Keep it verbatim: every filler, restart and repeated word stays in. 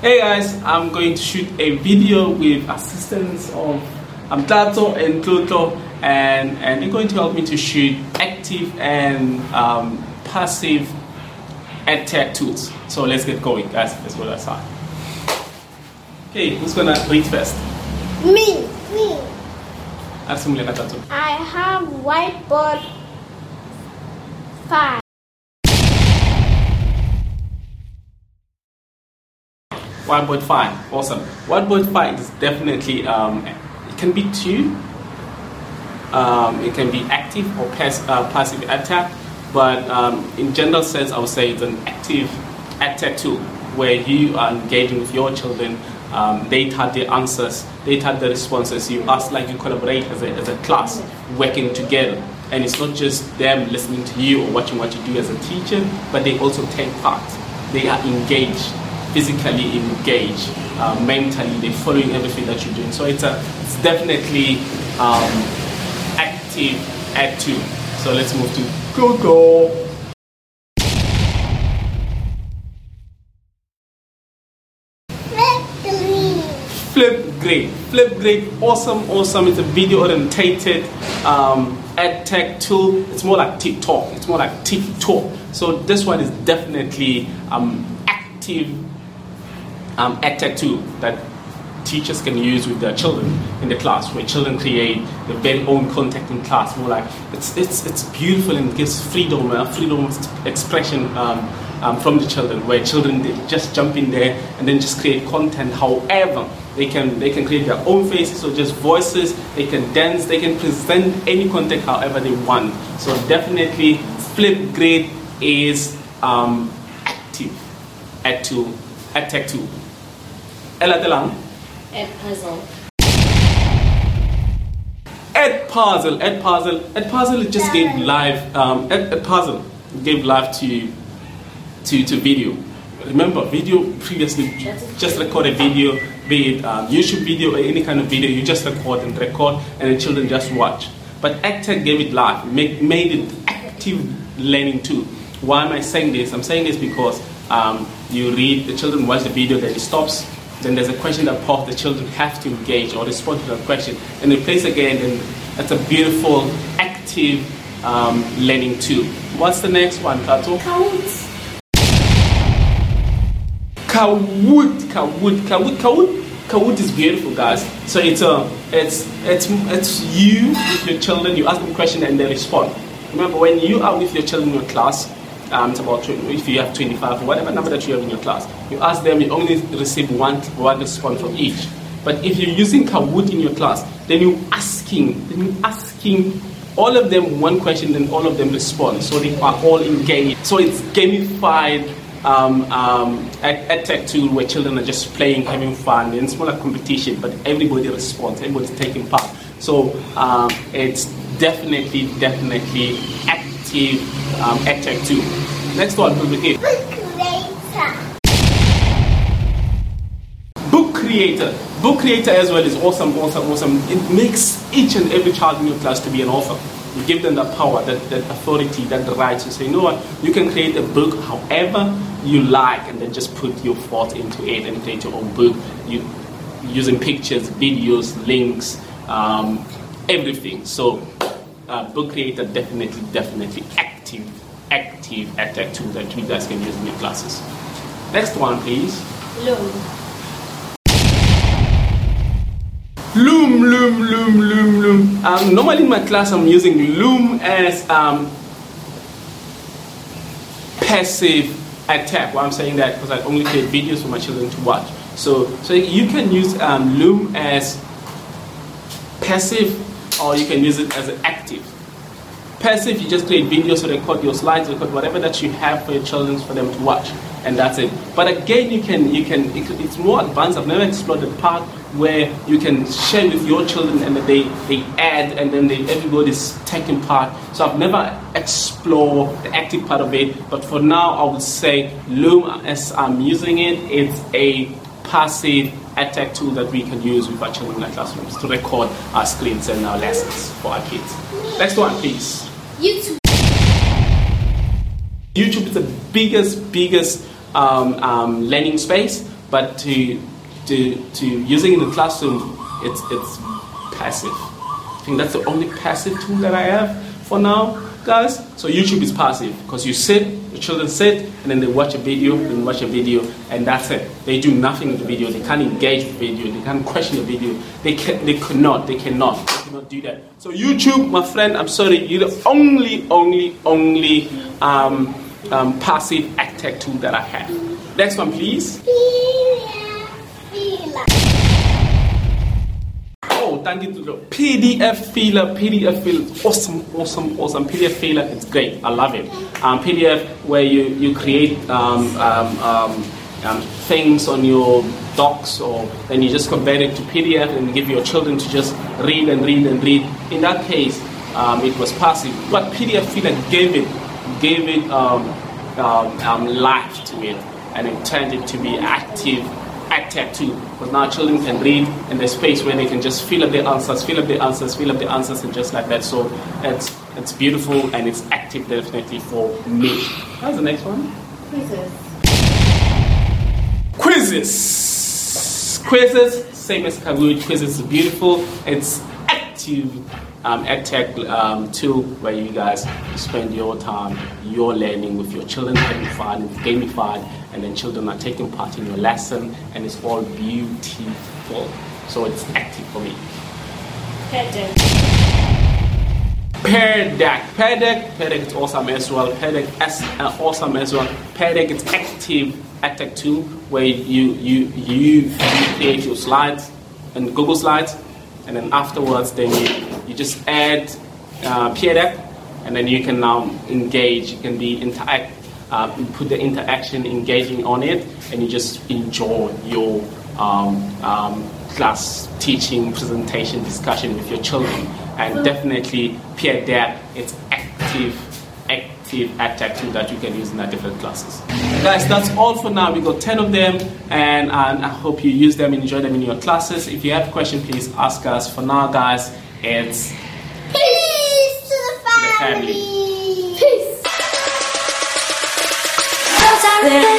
Hey guys, I'm going to shoot a video with assistance of Amtato and Toto, and, and they're going to help me to shoot active and um, passive edtech tools. So let's get going, guys. Let's go outside. Okay, who's gonna read first? Me! Me! I have whiteboard five. Whiteboard five, awesome. Whiteboard five is definitely, um, it can be two. Um, it can be active or pass, uh, passive edtech, but um, in general sense, I would say it's an active edtech tool where you are engaging with your children. Um, they type the answers, they type the responses. You ask, like you collaborate as a, as a class, working together. And it's not just them listening to you or watching what you do as a teacher, but they also take part. They are engaged. Physically engaged, uh, mentally, they're following everything that you're doing. So it's a, it's definitely um, active ed tool. So let's move to Google. Flipgrid. Flipgrid. Flipgrid, awesome, awesome. It's a video-orientated um, ed tech tool. It's more like TikTok. It's more like TikTok. So this one is definitely um, active. Um, edtech tool that teachers can use with their children in the class, where children create their very own content in class. More like it's it's it's beautiful and gives freedom, uh, freedom of expression um, um, from the children, where children they just jump in there and then just create content. However, they can they can create their own faces or just voices. They can dance. They can present any content however they want. So definitely, Flipgrid is um, active ed tool, edtech tool. Edpuzzle. Edpuzzle. Edpuzzle. Edpuzzle just gave life. Um, Edpuzzle gave life to, to to video. Remember, video previously just record a video, be it um, YouTube video or any kind of video. You just record and record, and the children just watch. But edtech gave it life, make, made it active learning too. Why am I saying this? I'm saying this because um, you read, the children watch the video, then it stops. Then there's a question that pops, the children have to engage or respond to that question. And they plays again, and that's a beautiful, active um, learning tool. What's the next one, Kato? Kahoot. Kahoot. Kahoot. Kahoot. Kahoot. Kahoot is beautiful, guys. So it's a, it's it's it's you with your children. You ask them a question and they respond. Remember, when you are with your children in your class, Um, it's about if you have twenty-five or whatever number that you have in your class. You ask them, you only receive one, one response from each. But if you're using Kahoot in your class, then you're asking, then you're asking all of them one question, then all of them respond. So they are all engaged. So it's gamified um, um, edtech tool where children are just playing, having fun, and it's more like competition, but everybody responds, everybody's taking part. So um, it's definitely, definitely active. Um, edtech too. Next one will be Book Creator. Book Creator. Book Creator as well is awesome, awesome, awesome. It makes each and every child in your class to be an author. You give them that power, that, that authority, that right to say, you know what, you can create a book however you like, and then just put your thought into it and create your own book. You using pictures, videos, links, um, everything. So. Uh, Book Creator definitely, definitely active, active edtech tool that you guys can use in your classes. Next one, please. Loom. Loom, Loom, Loom, Loom, Loom. Um, normally in my class, I'm using Loom as um, passive edtech. Why I'm saying that because I only create videos for my children to watch. So, so you can use um, Loom as passive. Or you can use it as an active. Passive, you just create videos, record your slides, record whatever that you have for your children for them to watch, and that's it. But again, you can, you can. It's more advanced. I've never explored the part where you can share with your children, and they they add, and then they, everybody's taking part. So I've never explored the active part of it. But for now, I would say Loom, as I'm using it, it's a passive edtech tool that we can use with our children in our classrooms to record our screens and our lessons for our kids. Next one, please. YouTube. YouTube is the biggest, biggest um, um, learning space, but to, to, to using it in the classroom, it's, it's passive. I think that's the only passive tool that I have for now, guys. So YouTube is passive because you sit, the children sit, and then they watch a video, and watch a video, and that's it. They do nothing with the video. They can't engage with the video. They can't question the video. They can, they could not. They cannot. They cannot do that. So YouTube, my friend, I'm sorry, you're the only, only, only um, um, passive AdTech tool that I have. Next one, please. Thank you to the P D F Filler. P D F Filler is awesome, awesome, awesome. P D F Filler, it's great. I love it. Um, P D F where you, you create um, um, um, um, things on your docs, or then you just convert it to P D F and give your children to just read and read and read. In that case, um, it was passive. But P D F Filler gave it, gave it um, um, um, life to it, and it turned it to be active. AdTech too, because now children can read in the space where they can just fill up their answers, fill up their answers, fill up their answers, and just like that. So it's it's beautiful and it's active, definitely, for me. How's the next one? Quizzes. Quizzes. Quizzes, same as Kahoot. Quizzes is beautiful. It's active um, AdTech um, tool where you guys spend your time, your learning with your children, having fun, gamified. And then children are taking part in your lesson, and it's all beautiful. So it's active for me. Pear Deck. Pear Deck. Pear Deck. Pear Deck is awesome as well. Pear Deck is uh, awesome as well. Pear Deck is active AdTech tool where you you you create your slides and Google Slides, and then afterwards then you, you just add uh, Pear Deck, and then you can now engage. You can be interact. Uh, put the interaction engaging on it, and you just enjoy your um, um, class teaching, presentation, discussion with your children. And definitely Pear Deck, it's active, active AdTech tool that you can use in our different classes. Guys, that's all for now. We got ten of them, and, and I hope you use them and enjoy them in your classes. If you have a question, please ask us. For now, guys, it's peace to the family. The family. There.